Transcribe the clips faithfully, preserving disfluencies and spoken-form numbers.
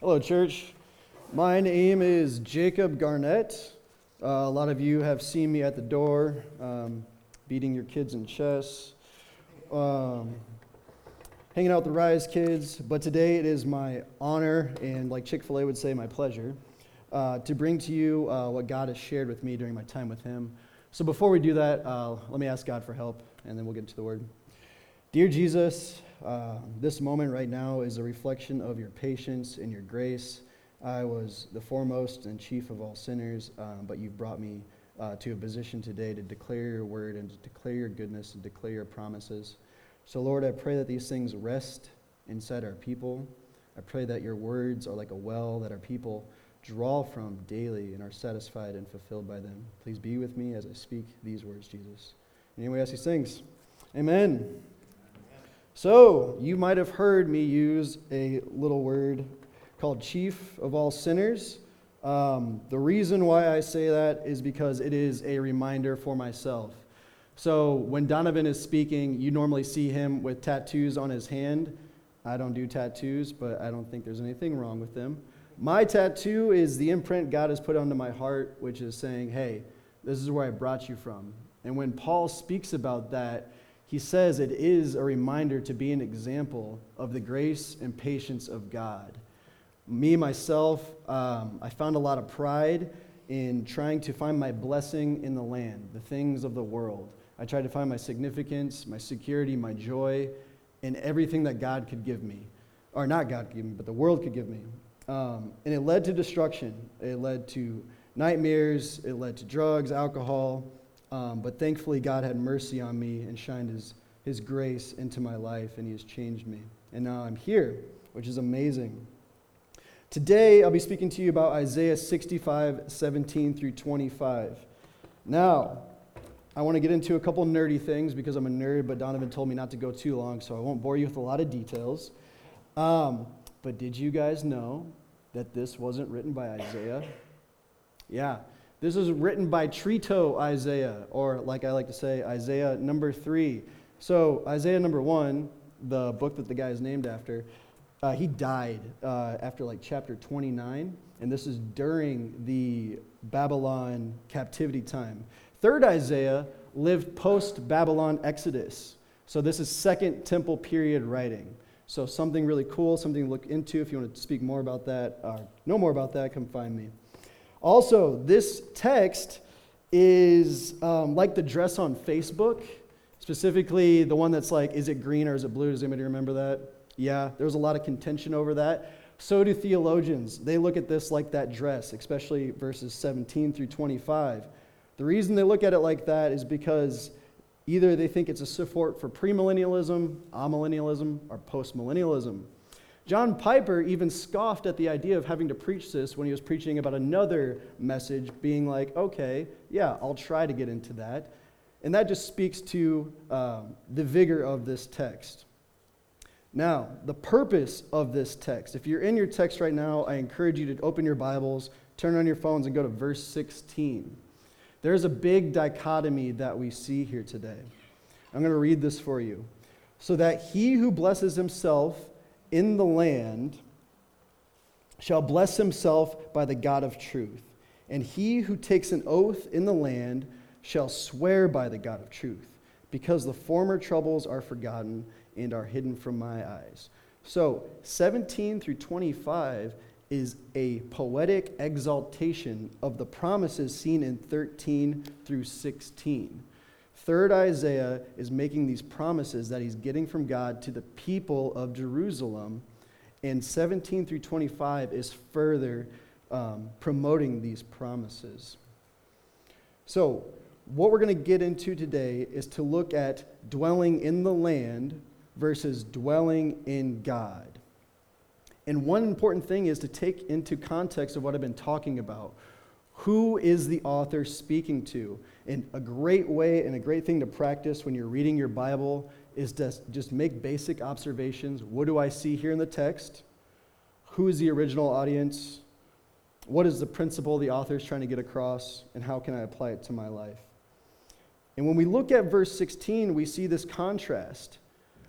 Hello, church. My name is Jacob Garnett. Uh, a lot of you have seen me at the door, um, beating your kids in chess, um, hanging out with the Rise Kids. But today it is my honor, and like Chick-fil-A would say, my pleasure, uh, to bring to you uh, what God has shared with me during my time with Him. So before we do that, uh, let me ask God for help, and then we'll get to the Word. Dear Jesus, uh, this moment right now is a reflection of your patience and your grace. I was the foremost and chief of all sinners, um, but you've brought me uh, to a position today to declare your word and to declare your goodness and declare your promises. So, Lord, I pray that these things rest inside our people. I pray that your words are like a well that our people draw from daily and are satisfied and fulfilled by them. Please be with me as I speak these words, Jesus. And anyway, I ask these things. Amen. So, you might have heard me use a little word called chief of all sinners. Um, the reason why I say that is because it is a reminder for myself. So when Donovan is speaking, you normally see him with tattoos on his hand. I don't do tattoos, but I don't think there's anything wrong with them. My tattoo is the imprint God has put onto my heart, which is saying, hey, this is where I brought you from. And when Paul speaks about that, he says it is a reminder to be an example of the grace and patience of God. Me, myself, um, I found a lot of pride in trying to find my blessing in the land, the things of the world. I tried to find my significance, my security, my joy, in everything that God could give me. Or not God could give me, but the world could give me. Um, and it led to destruction. It led to nightmares. It led to drugs, alcohol. Um, but thankfully, God had mercy on me and shined his, his grace into my life, and he has changed me. And now I'm here, which is amazing. Today, I'll be speaking to you about Isaiah sixty-five, seventeen through twenty-five. Now, I want to get into a couple nerdy things because I'm a nerd, but Donovan told me not to go too long, so I won't bore you with a lot of details. Um, but did you guys know that this wasn't written by Isaiah? Yeah, this is written by Trito Isaiah, or like I like to say, Isaiah number three. So, Isaiah number one, the book that the guy is named after, Uh, he died uh, after like chapter twenty-nine, and this is during the Babylon captivity time. Third Isaiah lived post-Babylon Exodus, so this is Second Temple period writing. So something really cool, something to look into if you want to speak more about that, or know more about that, come find me. Also, this text is um, like the dress on Facebook, specifically the one that's like, is it green or is it blue? Does anybody remember that? Yeah, there's a lot of contention over that. So do theologians. They look at this like that dress, especially verses seventeen through twenty-five. The reason they look at it like that is because either they think it's a support for premillennialism, amillennialism, or postmillennialism. John Piper even scoffed at the idea of having to preach this when he was preaching about another message, being like, okay, yeah, I'll try to get into that. And that just speaks to um, the vigor of this text. Now, the purpose of this text, if you're in your text right now, I encourage you to open your Bibles, turn on your phones, and go to verse sixteen. There's a big dichotomy that we see here today. I'm going to read this for you. So that he who blesses himself in the land shall bless himself by the God of truth, and he who takes an oath in the land shall swear by the God of truth, because the former troubles are forgotten and are hidden from my eyes. So seventeen through twenty-five is a poetic exaltation of the promises seen in thirteen through sixteen. Third Isaiah is making these promises that he's getting from God to the people of Jerusalem, and seventeen through twenty-five is further um, promoting these promises. So what we're going to get into today is to look at dwelling in the land versus dwelling in God. And one important thing is to take into context of what I've been talking about. Who is the author speaking to? And a great way and a great thing to practice when you're reading your Bible is to just make basic observations. What do I see here in the text? Who is the original audience? What is the principle the author is trying to get across? And how can I apply it to my life? And when we look at verse sixteen, we see this contrast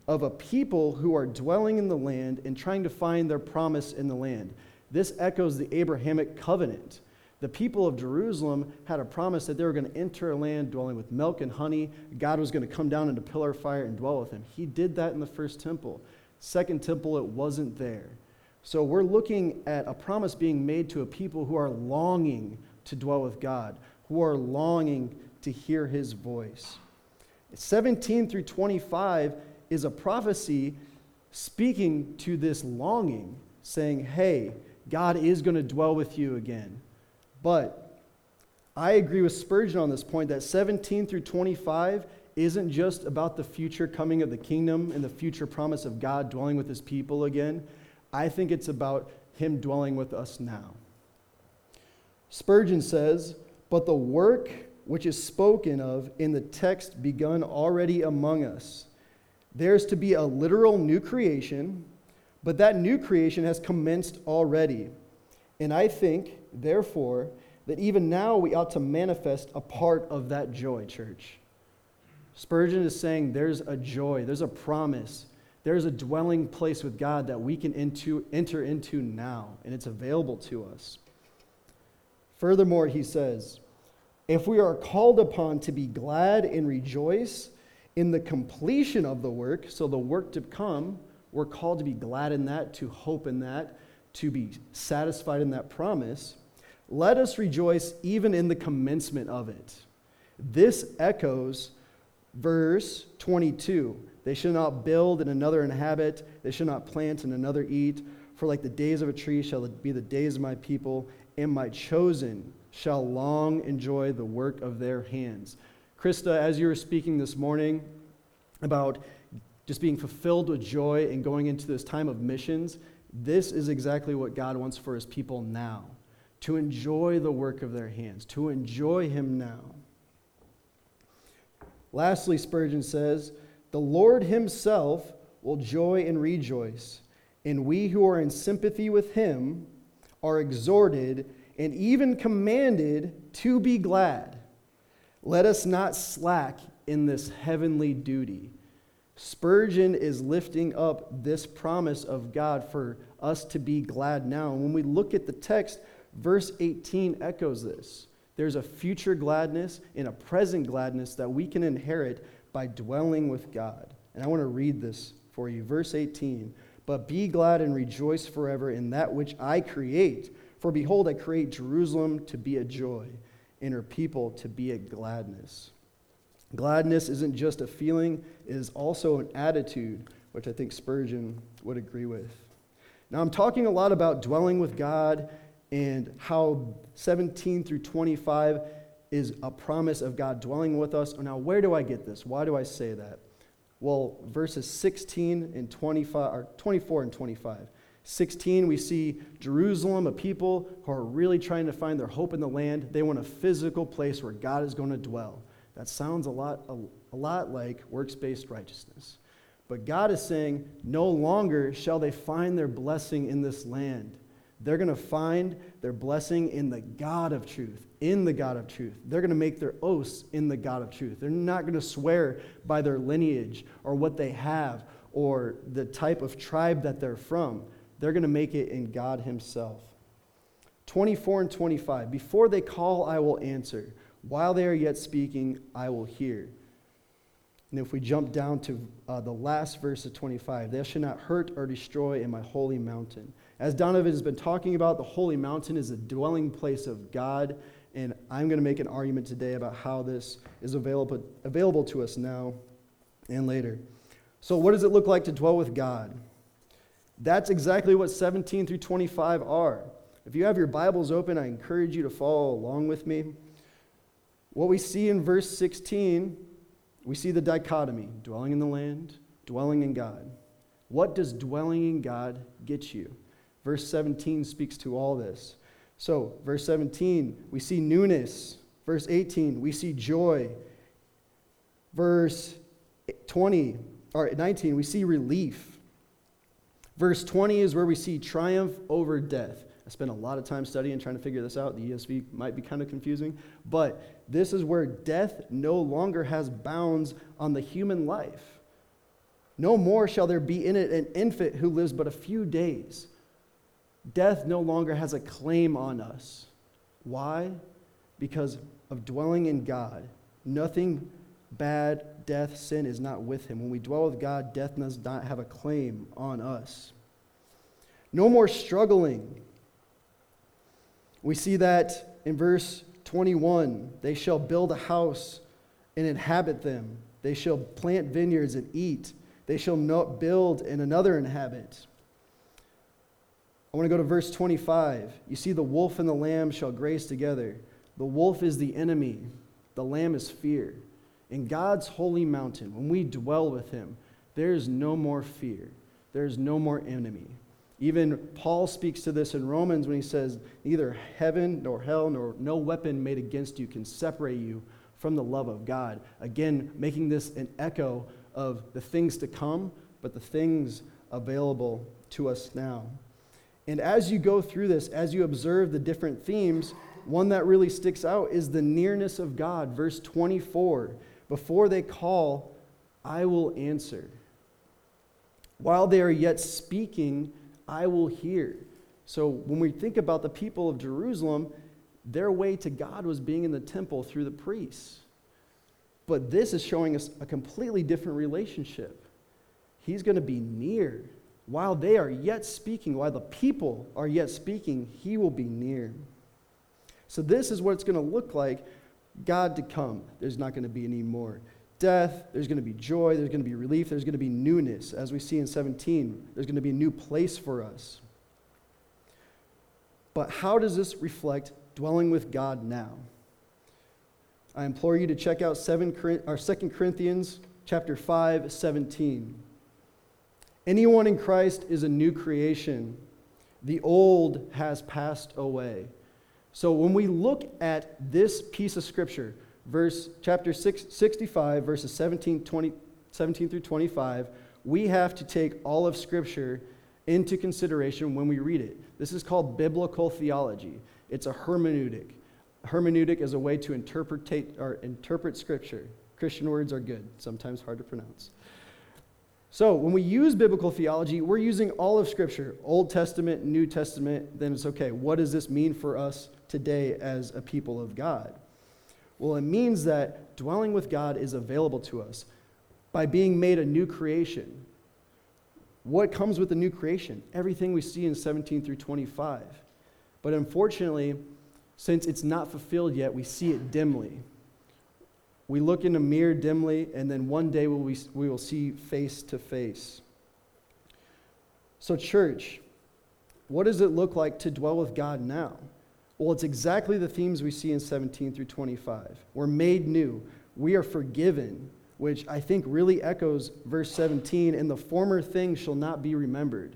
of a people who are dwelling in the land and trying to find their promise in the land. This echoes the Abrahamic covenant. The people of Jerusalem had a promise that they were going to enter a land dwelling with milk and honey. God was going to come down into pillar of fire and dwell with him. He did that in the first temple. Second temple, it wasn't there. So we're looking at a promise being made to a people who are longing to dwell with God, who are longing to hear his voice. seventeen through twenty-five is a prophecy speaking to this longing, saying, hey, God is going to dwell with you again. But I agree with Spurgeon on this point that seventeen through twenty-five isn't just about the future coming of the kingdom and the future promise of God dwelling with his people again. I think it's about him dwelling with us now. Spurgeon says, but the work which is spoken of in the text begun already among us. There's to be a literal new creation, but that new creation has commenced already. And I think, therefore, that even now we ought to manifest a part of that joy, church. Spurgeon is saying there's a joy, there's a promise, there's a dwelling place with God that we can into, enter into now, and it's available to us. Furthermore, he says, if we are called upon to be glad and rejoice in the completion of the work, so the work to come, we're called to be glad in that, to hope in that, to be satisfied in that promise, let us rejoice even in the commencement of it. This echoes verse twenty-two. They shall not build and another inhabit, they shall not plant and another eat, for like the days of a tree shall be the days of my people, and my chosen shall long enjoy the work of their hands. Krista, as you were speaking this morning about just being fulfilled with joy and going into this time of missions, this is exactly what God wants for his people now, to enjoy the work of their hands, to enjoy him now. Lastly, Spurgeon says, the Lord himself will joy and rejoice, and we who are in sympathy with him are exhorted and even commanded to be glad. Let us not slack in this heavenly duty. Spurgeon is lifting up this promise of God for us to be glad now. And when we look at the text, verse eighteen echoes this. There's a future gladness and a present gladness that we can inherit by dwelling with God. And I want to read this for you. Verse eighteen, but be glad and rejoice forever in that which I create. For behold, I create Jerusalem to be a joy and her people to be a gladness. Gladness isn't just a feeling, it is also an attitude, which I think Spurgeon would agree with. Now, I'm talking a lot about dwelling with God and how seventeen through twenty-five is a promise of God dwelling with us. Now, where do I get this? Why do I say that? Well, verses sixteen and twenty-five, or twenty-four and twenty-five. sixteen, we see Jerusalem, a people who are really trying to find their hope in the land. They want a physical place where God is going to dwell. That sounds a lot, a, a lot like works-based righteousness. But God is saying, no longer shall they find their blessing in this land. They're going to find their blessing in the God of truth, in the God of truth. They're going to make their oaths in the God of truth. They're not going to swear by their lineage or what they have or the type of tribe that they're from. They're going to make it in God himself. twenty-four and twenty-five, before they call, I will answer. While they are yet speaking, I will hear. And if we jump down to uh, the last verse of twenty-five, they shall not hurt or destroy in my holy mountain. As Donovan has been talking about, the holy mountain is the dwelling place of God, and I'm going to make an argument today about how this is available, available to us now and later. So what does it look like to dwell with God? That's exactly what seventeen through twenty-five are. If you have your Bibles open, I encourage you to follow along with me. What we see in verse sixteen, we see the dichotomy, dwelling in the land, dwelling in God. What does dwelling in God get you? Verse seventeen speaks to all this. So, verse seventeen, we see newness. Verse eighteen, we see joy. Verse twenty, or nineteen, we see relief. Verse twenty is where we see triumph over death. I spent a lot of time studying, trying to figure this out. The E S V might be kind of confusing, but this is where death no longer has bounds on the human life. No more shall there be in it an infant who lives but a few days. Death no longer has a claim on us. Why? Because of dwelling in God. Nothing bad, death, sin is not with him. When we dwell with God, death does not have a claim on us. No more struggling. We see that in verse twenty-one. They shall build a house and inhabit them. They shall plant vineyards and eat. They shall not build and another inhabit. I want to go to verse twenty-five. You see, the wolf and the lamb shall graze together. The wolf is the enemy. The lamb is fear. In God's holy mountain, when we dwell with him, there is no more fear. There is no more enemy. Even Paul speaks to this in Romans when he says, neither heaven nor hell nor no weapon made against you can separate you from the love of God. Again, making this an echo of the things to come, but the things available to us now. And as you go through this, as you observe the different themes, one that really sticks out is the nearness of God. Verse twenty-four, before they call, I will answer. While they are yet speaking, I will hear. So when we think about the people of Jerusalem, their way to God was being in the temple through the priests. But this is showing us a completely different relationship. He's going to be near. While they are yet speaking, while the people are yet speaking, he will be near. So this is what it's going to look like. God to come, there's not going to be any more death. There's going to be joy. There's going to be relief. There's going to be newness. As we see in seventeen, there's going to be a new place for us. But how does this reflect dwelling with God now? I implore you to check out Second Corinthians chapter five, seventeen. Anyone in Christ is a new creation. The old has passed away. So when we look at this piece of scripture, verse chapter six, sixty-five, verses seventeen, twenty, seventeen through twenty-five, we have to take all of scripture into consideration when we read it. This is called biblical theology. It's a hermeneutic. A hermeneutic is a way to interpretate or interpret scripture. Christian words are good, sometimes hard to pronounce. So when we use biblical theology, we're using all of Scripture, Old Testament, New Testament. Then it's okay, what does this mean for us today as a people of God? Well, it means that dwelling with God is available to us by being made a new creation. What comes with the new creation? Everything we see in seventeen through twenty-five. But unfortunately, since it's not fulfilled yet, we see it dimly. We look in a mirror dimly, and then one day we will see face to face. So church, what does it look like to dwell with God now? Well, it's exactly the themes we see in seventeen through twenty-five. We're made new. We are forgiven, which I think really echoes verse seventeen, and the former things shall not be remembered.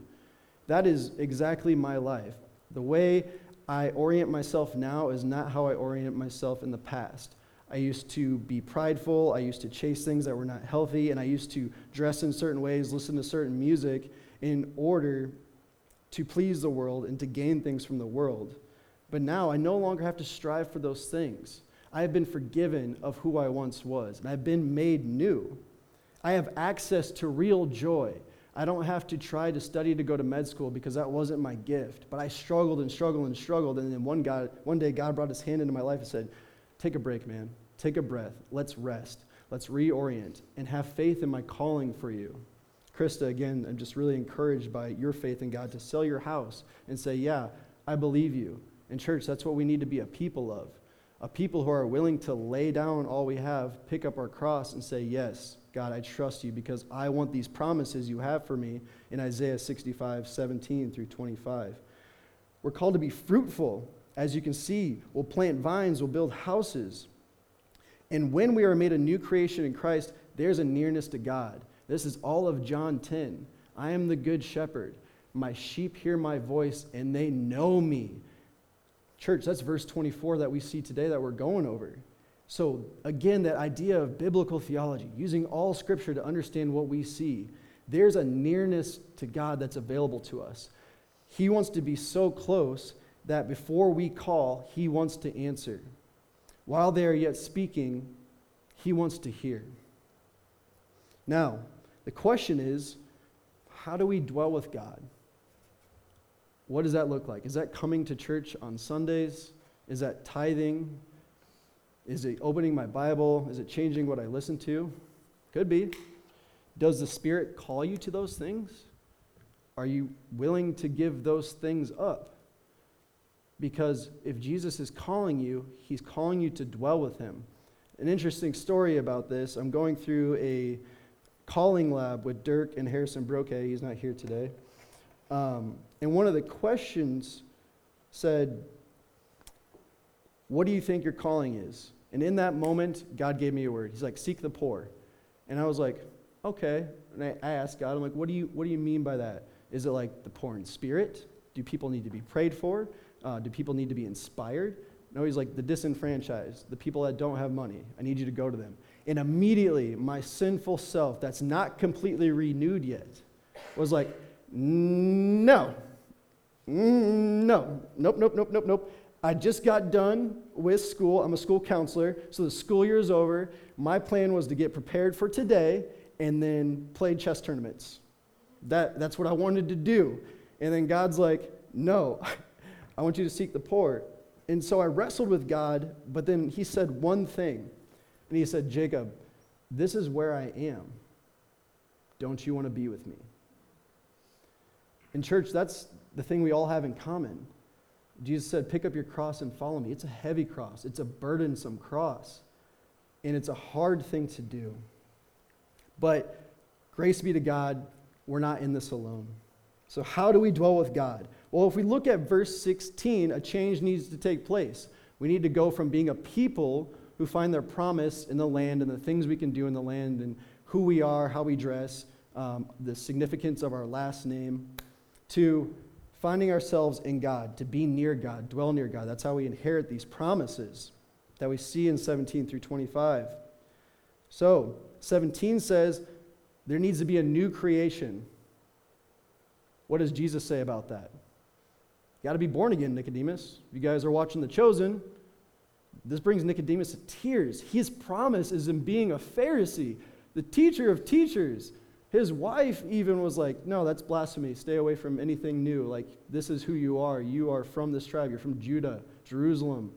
That is exactly my life. The way I orient myself now is not how I orient myself in the past. I used to be prideful, I used to chase things that were not healthy, and I used to dress in certain ways, listen to certain music in order to please the world and to gain things from the world. But now I no longer have to strive for those things. I have been forgiven of who I once was, and I've been made new. I have access to real joy. I don't have to try to study to go to med school because that wasn't my gift. But I struggled and struggled and struggled, and then one, God, one day God brought his hand into my life and said, take a break, man. Take a breath. Let's rest. Let's reorient and have faith in my calling for you. Krista, again, I'm just really encouraged by your faith in God to sell your house and say, yeah, I believe you. And church, that's what we need to be a people of, a people who are willing to lay down all we have, pick up our cross and say, yes, God, I trust you because I want these promises you have for me in Isaiah sixty-five, seventeen through twenty-five. We're called to be fruitful. As you can see, we'll plant vines, we'll build houses. And when we are made a new creation in Christ, there's a nearness to God. This is all of John ten. I am the good shepherd. My sheep hear my voice, and they know me. Church, that's verse twenty-four that we see today that we're going over. So again, that idea of biblical theology, using all Scripture to understand what we see, there's a nearness to God that's available to us. He wants to be so close that before we call, he wants to answer. While they are yet speaking, he wants to hear. Now, the question is, how do we dwell with God? What does that look like? Is that coming to church on Sundays? Is that tithing? Is it opening my Bible? Is it changing what I listen to? Could be. Does the Spirit call you to those things? Are you willing to give those things up? Because if Jesus is calling you, he's calling you to dwell with him. An interesting story about this, I'm going through a calling lab with Dirk and Harrison Broquet. He's not here today. Um, and one of the questions said, what do you think your calling is? And in that moment, God gave me a word. He's like, seek the poor. And I was like, okay. And I, I asked God, I'm like, what do you what do you mean by that? Is it like the poor in spirit? Do people need to be prayed for? Uh, do people need to be inspired? No, he's like the disenfranchised, the people that don't have money. I need you to go to them. And immediately, my sinful self that's not completely renewed yet was like, no, no, nope, nope, nope, nope, nope. I just got done with school. I'm a school counselor, so the school year is over. My plan was to get prepared for today and then play chess tournaments. That, that's what I wanted to do. And then God's like, no, I want you to seek the poor. And so I wrestled with God, but then he said one thing. And he said, Jacob, this is where I am. Don't you want to be with me? In church, that's the thing we all have in common. Jesus said, pick up your cross and follow me. It's a heavy cross. It's a burdensome cross. And it's a hard thing to do. But grace be to God, we're not in this alone. So how do we dwell with God? Well, if we look at verse sixteen, a change needs to take place. We need to go from being a people who find their promise in the land and the things we can do in the land and who we are, how we dress, um, the significance of our last name, to finding ourselves in God, to be near God, dwell near God. That's how we inherit these promises that we see in seventeen through twenty-five. So, seventeen says there needs to be a new creation. What does Jesus say about that? You got to be born again, Nicodemus. If you guys are watching The Chosen, this brings Nicodemus to tears. His promise is in being a Pharisee, the teacher of teachers. His wife even was like, no, that's blasphemy. Stay away from anything new. Like, this is who you are. You are from this tribe. You're from Judah, Jerusalem.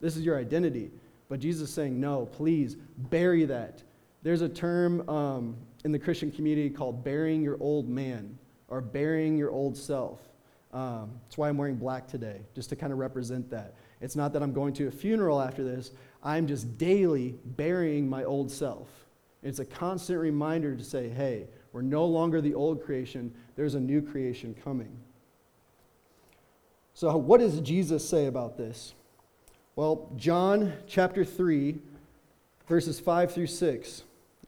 This is your identity. But Jesus is saying, no, please, bury that. There's a term um, in the Christian community called burying your old man or burying your old self. Um, that's why I'm wearing black today, just to kind of represent that. It's not that I'm going to a funeral after this. I'm just daily burying my old self. It's a constant reminder to say, hey, we're no longer the old creation. There's a new creation coming. So what does Jesus say about this? Well, John chapter three, verses five through six.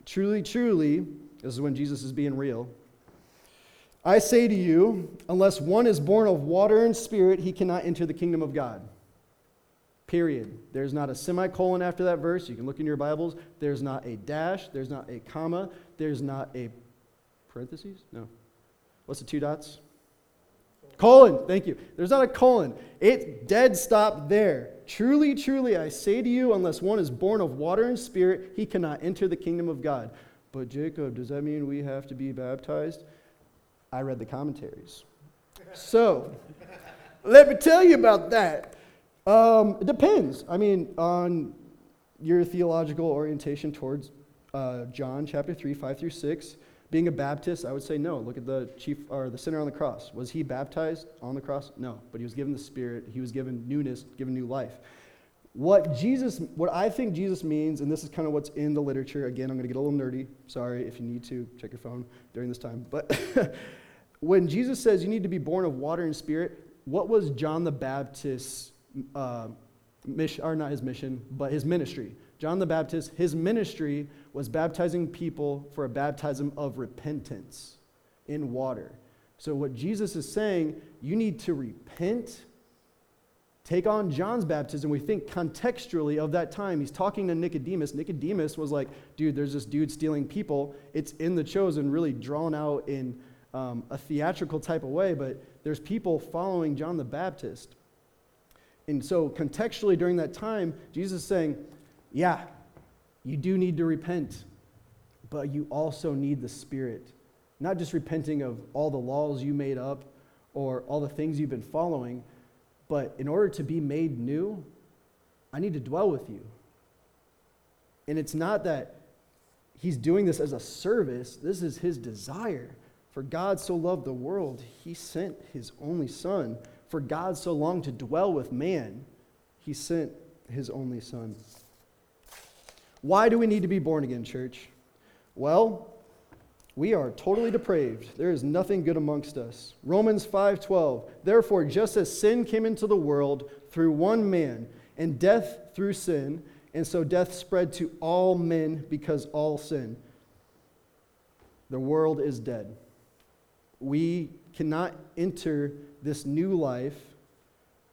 Truly, truly, this is when Jesus is being real. I say to you, unless one is born of water and spirit, he cannot enter the kingdom of God. Period. There's not a semicolon after that verse. You can look in your Bibles. There's not a dash. There's not a comma. There's not a parentheses? No. What's the two dots? Colon. Thank you. There's not a colon. It dead stopped there. Truly, truly, I say to you, unless one is born of water and spirit, he cannot enter the kingdom of God. But Jacob, does that mean we have to be baptized? I read the commentaries. So, let me tell you about that. Um, it depends, I mean, on your theological orientation towards uh, John chapter three, five through six. Being a Baptist, I would say no. Look at the chief or the sinner on the cross. Was he baptized on the cross? No, but he was given the Spirit. He was given newness, given new life. What Jesus, what I think Jesus means, and this is kind of what's in the literature. Again, I'm going to get a little nerdy. Sorry if you need to check your phone during this time. But when Jesus says you need to be born of water and Spirit, what was John the Baptist's uh, mission, or not his mission, but his ministry? John the Baptist, his ministry was baptizing people for a baptism of repentance in water. So what Jesus is saying, you need to repent. Take on John's baptism. We think contextually of that time. He's talking to Nicodemus. Nicodemus was like, dude, there's this dude stealing people. It's in The Chosen, really drawn out in um, a theatrical type of way, but there's people following John the Baptist. And so contextually during that time, Jesus is saying, yeah, you do need to repent, but you also need the Spirit. Not just repenting of all the laws you made up, or all the things you've been following, but in order to be made new, I need to dwell with you. And it's not that he's doing this as a service. This is his desire. For God so loved the world, he sent his only son. For God so longed to dwell with man, he sent his only son. Why do we need to be born again, church? Well, we are totally depraved. There is nothing good amongst us. Romans five twelve, therefore, just as sin came into the world through one man, and death through sin, and so death spread to all men because all sin. The world is dead. We cannot enter this new life,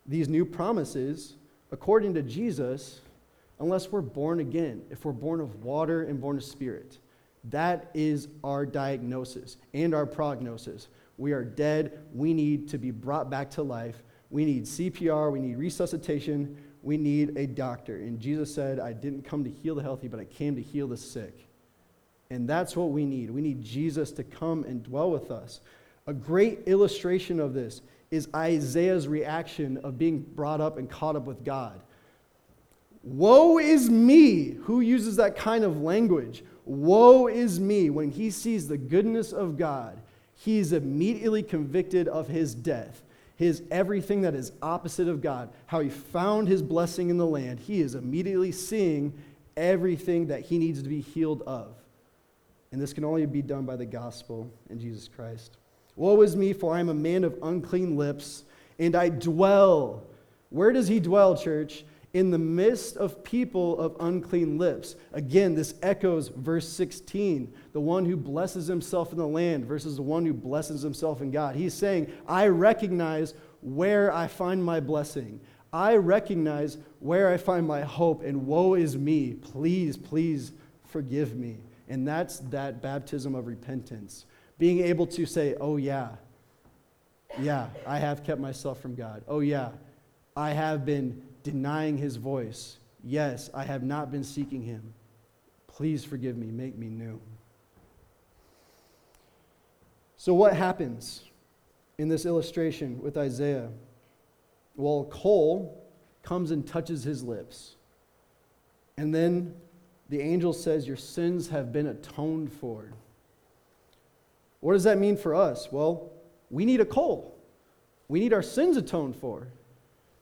these new promises, according to Jesus, unless we're born again, if we're born of water and born of spirit. That is our diagnosis and our prognosis. We are dead. We need to be brought back to life. We need C P R. We need resuscitation. We need a doctor. And Jesus said, I didn't come to heal the healthy, but I came to heal the sick. And that's what we need. We need Jesus to come and dwell with us. A great illustration of this is Isaiah's reaction of being brought up and caught up with God. Woe is me! Who uses that kind of language? Woe is me! When he sees the goodness of God, he is immediately convicted of his death. His everything that is opposite of God, how he found his blessing in the land, he is immediately seeing everything that he needs to be healed of. And this can only be done by the gospel in Jesus Christ. Woe is me, for I am a man of unclean lips, and I dwell. Where does he dwell, church? In the midst of people of unclean lips. Again, this echoes verse sixteen. The one who blesses himself in the land versus the one who blesses himself in God. He's saying, I recognize where I find my blessing. I recognize where I find my hope, and woe is me. Please, please forgive me. And that's that baptism of repentance. Being able to say, oh yeah, yeah, I have kept myself from God. Oh yeah, I have been denying his voice. Yes, I have not been seeking him. Please forgive me, make me new. So what happens in this illustration with Isaiah? Well, coal comes and touches his lips. And then the angel says, your sins have been atoned for. What does that mean for us? Well, we need a coal. We need our sins atoned for.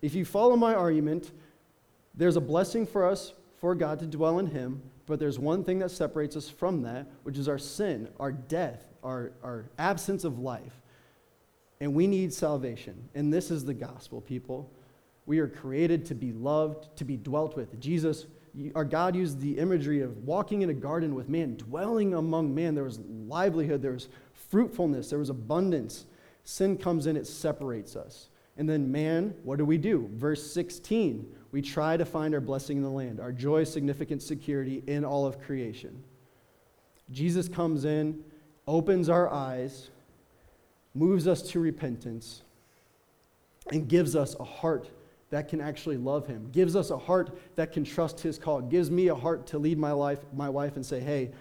If you follow my argument, there's a blessing for us, for God to dwell in him, but there's one thing that separates us from that, which is our sin, our death, our, our absence of life. And we need salvation. And this is the gospel, people. We are created to be loved, to be dwelt with. Jesus, our God, used the imagery of walking in a garden with man, dwelling among man. There was livelihood, there was fruitfulness, there was abundance. Sin comes in, it separates us. And then man, what do we do? Verse sixteen, we try to find our blessing in the land, our joy, significance, security in all of creation. Jesus comes in, opens our eyes, moves us to repentance, and gives us a heart that can actually love him, gives us a heart that can trust his call, gives me a heart to lead my life, my wife and say, hey,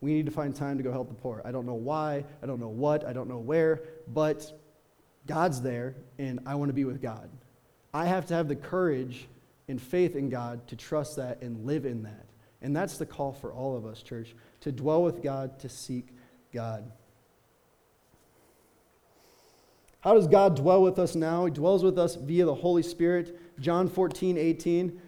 we need to find time to go help the poor. I don't know why, I don't know what, I don't know where, but God's there, and I want to be with God. I have to have the courage and faith in God to trust that and live in that. And that's the call for all of us, church, to dwell with God, to seek God. How does God dwell with us now? He dwells with us via the Holy Spirit. John fourteen eighteen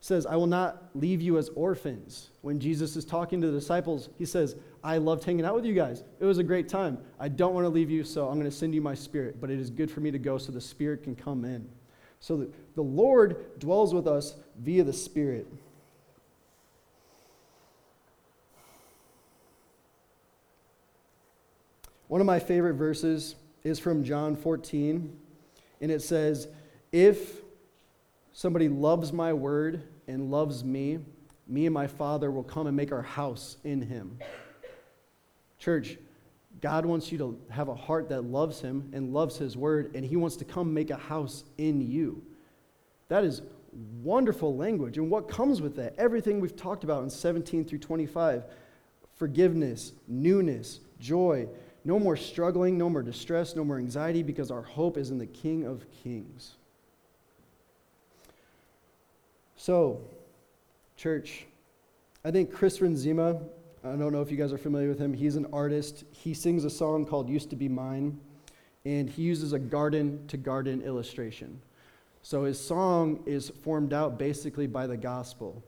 says, I will not leave you as orphans. When Jesus is talking to the disciples, he says, I loved hanging out with you guys. It was a great time. I don't want to leave you, so I'm going to send you my spirit, but it is good for me to go so the spirit can come in. So the, the Lord dwells with us via the spirit. One of my favorite verses is from John fourteen, and it says, if somebody loves my word and loves me, me and my Father will come and make our house in him. Church, God wants you to have a heart that loves him and loves his word, and he wants to come make a house in you. That is wonderful language. And what comes with that? Everything we've talked about in seventeen through twenty-five, forgiveness, newness, joy, No more struggling, no more distress, no more anxiety, because our hope is in the King of Kings. So, church, I think Chris Rinzema, I don't know if you guys are familiar with him, he's an artist. He sings a song called Used to Be Mine, and he uses a garden-to-garden illustration. So his song is formed out basically by the gospel.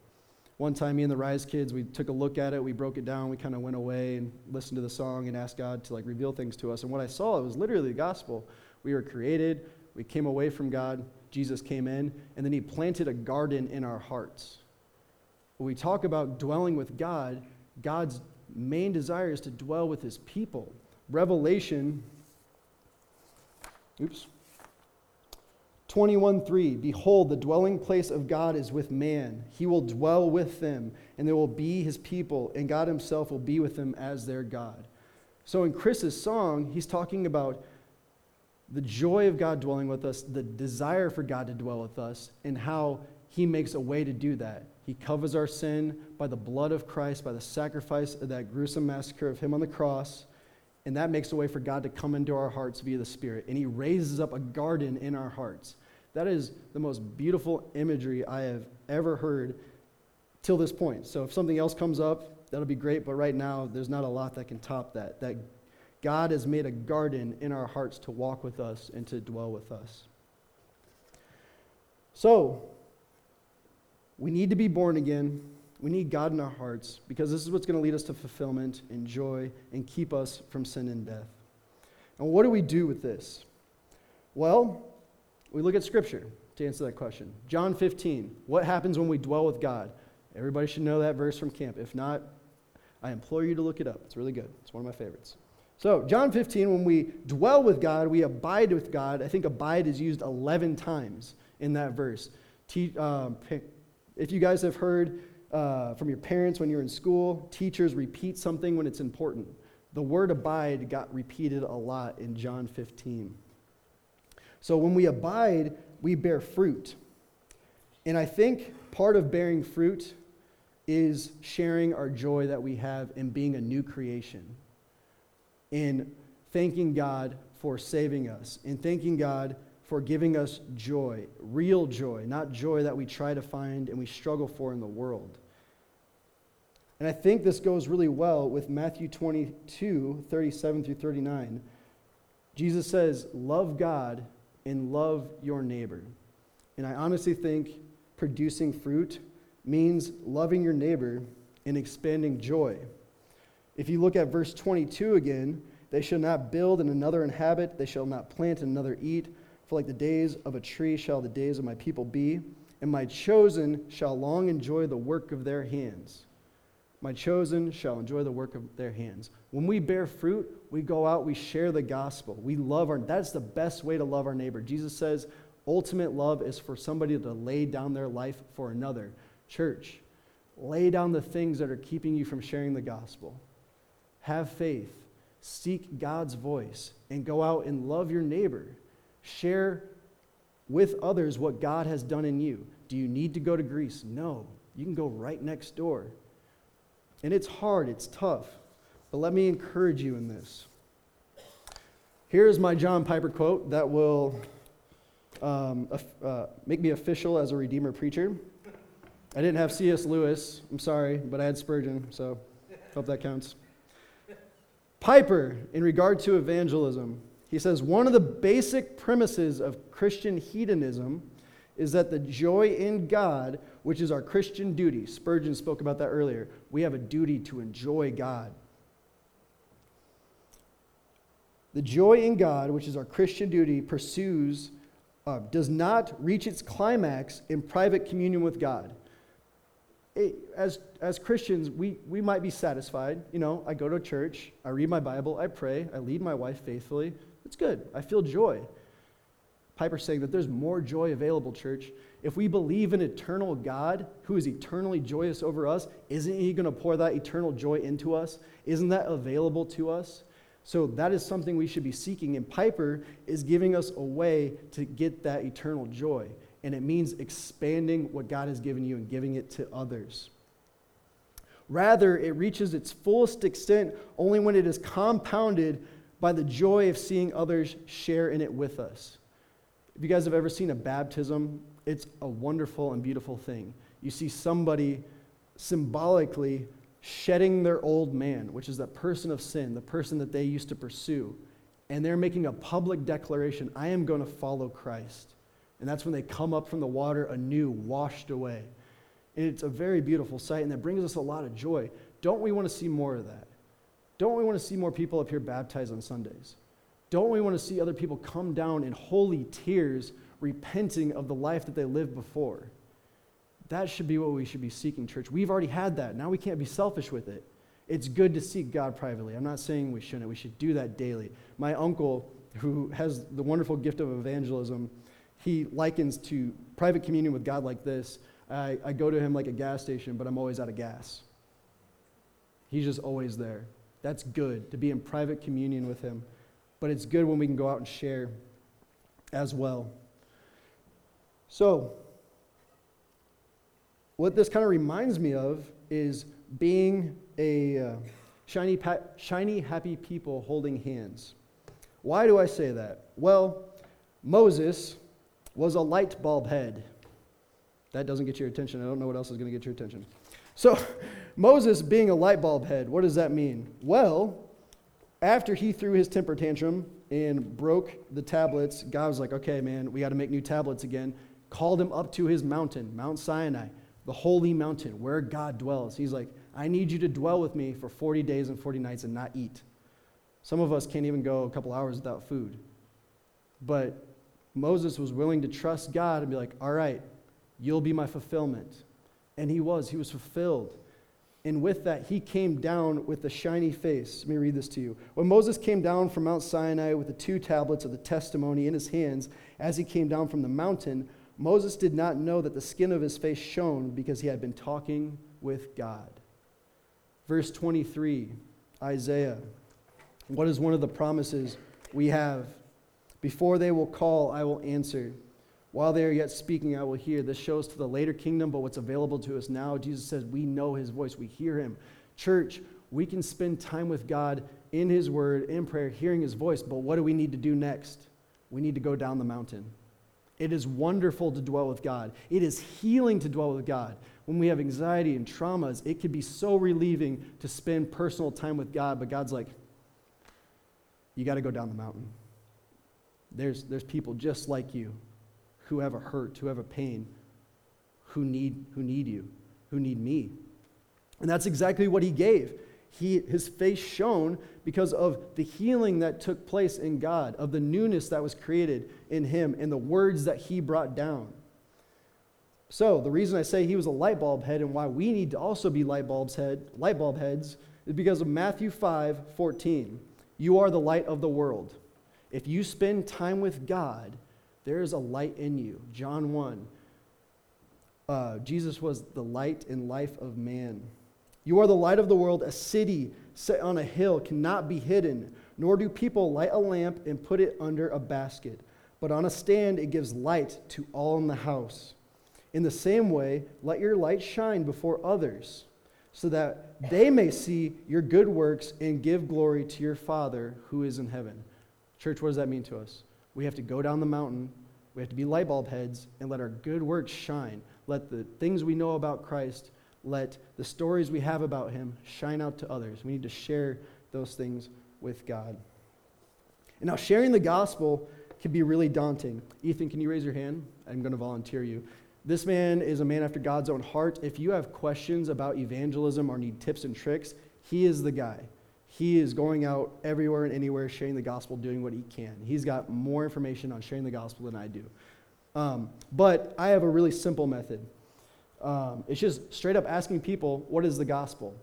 One time, me and the Rise Kids, we took a look at it, we broke it down, we kind of went away and listened to the song and asked God to like reveal things to us. And what I saw, it was literally the gospel. We were created, we came away from God, Jesus came in, and then he planted a garden in our hearts. When we talk about dwelling with God, God's main desire is to dwell with his people. Revelation, oops, twenty-one three, behold, the dwelling place of God is with man. He will dwell with them, and they will be his people, and God himself will be with them as their God. So in Chris's song, he's talking about the joy of God dwelling with us, the desire for God to dwell with us, and how he makes a way to do that. He covers our sin by the blood of Christ, by the sacrifice of that gruesome massacre of him on the cross, and that makes a way for God to come into our hearts via the Spirit, and he raises up a garden in our hearts. That is the most beautiful imagery I have ever heard till this point. So if something else comes up, that'll be great, but right now there's not a lot that can top that, that God has made a garden in our hearts to walk with us and to dwell with us. So, we need to be born again. We need God in our hearts because this is what's going to lead us to fulfillment and joy and keep us from sin and death. And what do we do with this? Well, we look at Scripture to answer that question. John fifteen, what happens when we dwell with God? Everybody should know that verse from camp. If not, I implore you to look it up. It's really good. It's one of my favorites. So, John fifteen, when we dwell with God, we abide with God. I think abide is used eleven times in that verse. Te- um, If you guys have heard uh, from your parents when you're in school, teachers repeat something when it's important. The word abide got repeated a lot in John fifteen. So when we abide, we bear fruit. And I think part of bearing fruit is sharing our joy that we have in being a new creation, in thanking God for saving us, in thanking God for giving us joy, real joy, not joy that we try to find and we struggle for in the world. And I think this goes really well with Matthew twenty-two, thirty-seven through thirty-nine. Jesus says, love God and love your neighbor. And I honestly think producing fruit means loving your neighbor and expanding joy. If you look at verse twenty-two again, they shall not build and another inhabit, they shall not plant and another eat, for like the days of a tree shall the days of my people be, and my chosen shall long enjoy the work of their hands. My chosen shall enjoy the work of their hands. When we bear fruit, we go out, we share the gospel. We love our, that's the best way to love our neighbor. Jesus says ultimate love is for somebody to lay down their life for another. Church, lay down the things that are keeping you from sharing the gospel. Have faith, seek God's voice, and go out and love your neighbor. Share with others what God has done in you. Do you need to go to Greece? No. You can go right next door. And it's hard. It's tough. But let me encourage you in this. Here's my John Piper quote that will um, uh, make me official as a Redeemer preacher. I didn't have C S Lewis. I'm sorry, but I had Spurgeon, so hope that counts. Piper, in regard to evangelism, he says, one of the basic premises of Christian hedonism is that the joy in God, which is our Christian duty, Spurgeon spoke about that earlier, we have a duty to enjoy God. The joy in God, which is our Christian duty, pursues, uh, does not reach its climax in private communion with God. It, as, as Christians, we, we might be satisfied. You know, I go to church, I read my Bible, I pray, I lead my wife faithfully. It's good. I feel joy. Piper's saying that there's more joy available, church. If we believe in eternal God, who is eternally joyous over us, isn't he going to pour that eternal joy into us? Isn't that available to us? So that is something we should be seeking, and Piper is giving us a way to get that eternal joy, and it means expanding what God has given you and giving it to others. Rather, it reaches its fullest extent only when it is compounded by the joy of seeing others share in it with us. If you guys have ever seen a baptism, it's a wonderful and beautiful thing. You see somebody symbolically shedding their old man, which is that person of sin, the person that they used to pursue, and they're making a public declaration, I am going to follow Christ. And that's when they come up from the water anew, washed away. And it's a very beautiful sight, and that brings us a lot of joy. Don't we want to see more of that? Don't we want to see more people up here baptized on Sundays? Don't we want to see other people come down in holy tears, repenting of the life that they lived before? That should be what we should be seeking, church. We've already had that. Now we can't be selfish with it. It's good to seek God privately. I'm not saying we shouldn't. We should do that daily. My uncle, who has the wonderful gift of evangelism, he likens to private communion with God like this. I, I go to him like a gas station, but I'm always out of gas. He's just always there. That's good, to be in private communion with him. But it's good when we can go out and share as well. So, what this kind of reminds me of is being a uh, shiny, pa- shiny, happy people holding hands. Why do I say that? Well, Moses was a light bulb head. That doesn't get your attention. I don't know what else is going to get your attention. So, Moses being a light bulb head, what does that mean? Well, after he threw his temper tantrum and broke the tablets, God was like, okay, man, we got to make new tablets again. Called him up to his mountain, Mount Sinai, the holy mountain where God dwells. He's like, I need you to dwell with me for forty days and forty nights and not eat. Some of us can't even go a couple hours without food. But Moses was willing to trust God and be like, all right, you'll be my fulfillment. And he was. He was fulfilled. And with that, he came down with a shiny face. Let me read this to you. When Moses came down from Mount Sinai with the two tablets of the testimony in his hands, as he came down from the mountain, Moses did not know that the skin of his face shone because he had been talking with God. Verse twenty-three, Isaiah. What is one of the promises we have? Before they will call, I will answer. While they are yet speaking, I will hear. This shows to the later kingdom, but what's available to us now, Jesus says, we know his voice. We hear him. Church, we can spend time with God in his word, in prayer, hearing his voice, but what do we need to do next? We need to go down the mountain. It is wonderful to dwell with God. It is healing to dwell with God. When we have anxiety and traumas, it can be so relieving to spend personal time with God, but God's like, you got to go down the mountain. There's, there's people just like you, who have a hurt, who have a pain, who need who need you, who need me. And that's exactly what he gave. He, his face shone because of the healing that took place in God, of the newness that was created in him, and the words that he brought down. So the reason I say he was a light bulb head and why we need to also be light bulbs head, light bulb heads is because of Matthew five fourteen. You are the light of the world. If you spend time with God, there is a light in you. John one. Uh, Jesus was the light and life of man. You are the light of the world. A city set on a hill cannot be hidden, nor do people light a lamp and put it under a basket. But on a stand it gives light to all in the house. In the same way, let your light shine before others, so that they may see your good works and give glory to your Father who is in heaven. Church, what does that mean to us? We have to go down the mountain, we have to be light bulb heads, and let our good works shine. Let the things we know about Christ, let the stories we have about him shine out to others. We need to share those things with God. And now sharing the gospel can be really daunting. Ethan, can you raise your hand? I'm going to volunteer you. This man is a man after God's own heart. If you have questions about evangelism or need tips and tricks, he is the guy. He is going out everywhere and anywhere, sharing the gospel, doing what he can. He's got more information on sharing the gospel than I do. Um, but I have a really simple method. Um, it's just straight up asking people, what is the gospel?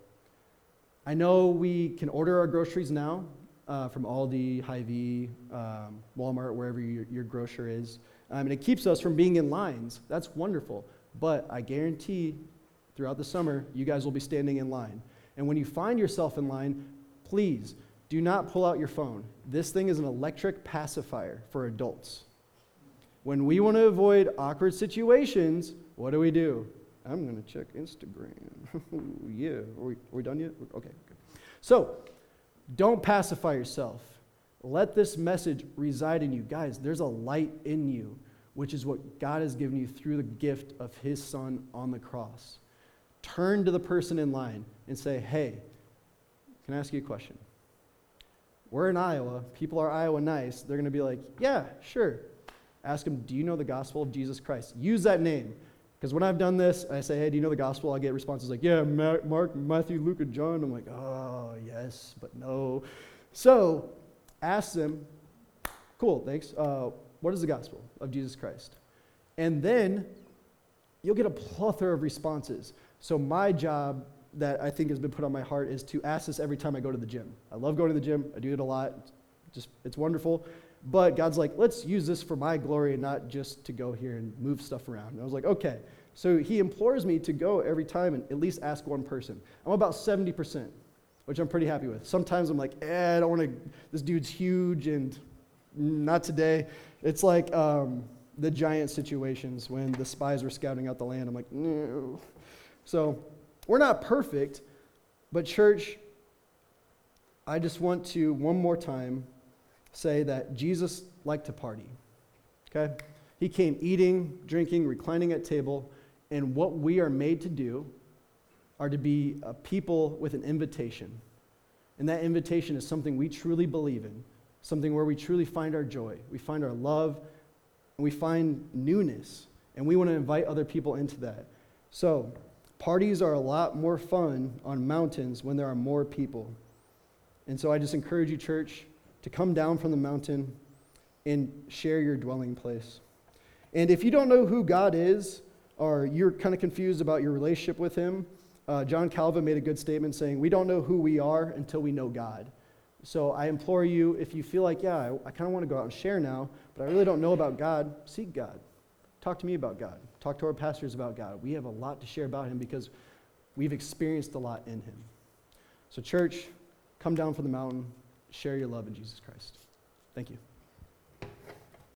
I know we can order our groceries now uh, from Aldi, Hy-Vee, um, Walmart, wherever your, your grocer is. Um, and it keeps us from being in lines. That's wonderful. But I guarantee throughout the summer, you guys will be standing in line. And when you find yourself in line, please, do not pull out your phone. This thing is an electric pacifier for adults. When we want to avoid awkward situations, what do we do? I'm going to check Instagram. Yeah, are we, are we done yet? Okay. So, don't pacify yourself. Let this message reside in you. Guys, there's a light in you, which is what God has given you through the gift of his son on the cross. Turn to the person in line and say, hey, can I ask you a question? We're in Iowa. People are Iowa nice. They're going to be like, yeah, sure. Ask them, do you know the gospel of Jesus Christ? Use that name. Because when I've done this, I say, hey, do you know the gospel? I get responses like, yeah, Mark, Matthew, Luke, and John. I'm like, oh, yes, but no. So ask them, cool, thanks. Uh, what is the gospel of Jesus Christ? And then you'll get a plethora of responses. So my job that I think has been put on my heart is to ask this every time I go to the gym. I love going to the gym. I do it a lot. It's just, it's wonderful. But God's like, let's use this for my glory and not just to go here and move stuff around. And I was like, okay. So he implores me to go every time and at least ask one person. I'm about seventy percent, which I'm pretty happy with. Sometimes I'm like, eh, I don't want to, this dude's huge and not today. It's like um, the giant situations when the spies were scouting out the land. I'm like, no. So we're not perfect, but church, I just want to one more time say that Jesus liked to party, okay? He came eating, drinking, reclining at table, and what we are made to do are to be a people with an invitation, and that invitation is something we truly believe in, something where we truly find our joy, we find our love, and we find newness, and we want to invite other people into that. So parties are a lot more fun on mountains when there are more people, and so I just encourage you, church, to come down from the mountain and share your dwelling place. And if you don't know who God is, or you're kind of confused about your relationship with him, uh, John Calvin made a good statement saying, we don't know who we are until we know God. So I implore you, if you feel like, yeah, I, I kind of want to go out and share now, but I really don't know about God, seek God. Talk to me about God. Talk to our pastors about God. We have a lot to share about him because we've experienced a lot in him. So church, come down from the mountain. Share your love in Jesus Christ. Thank you.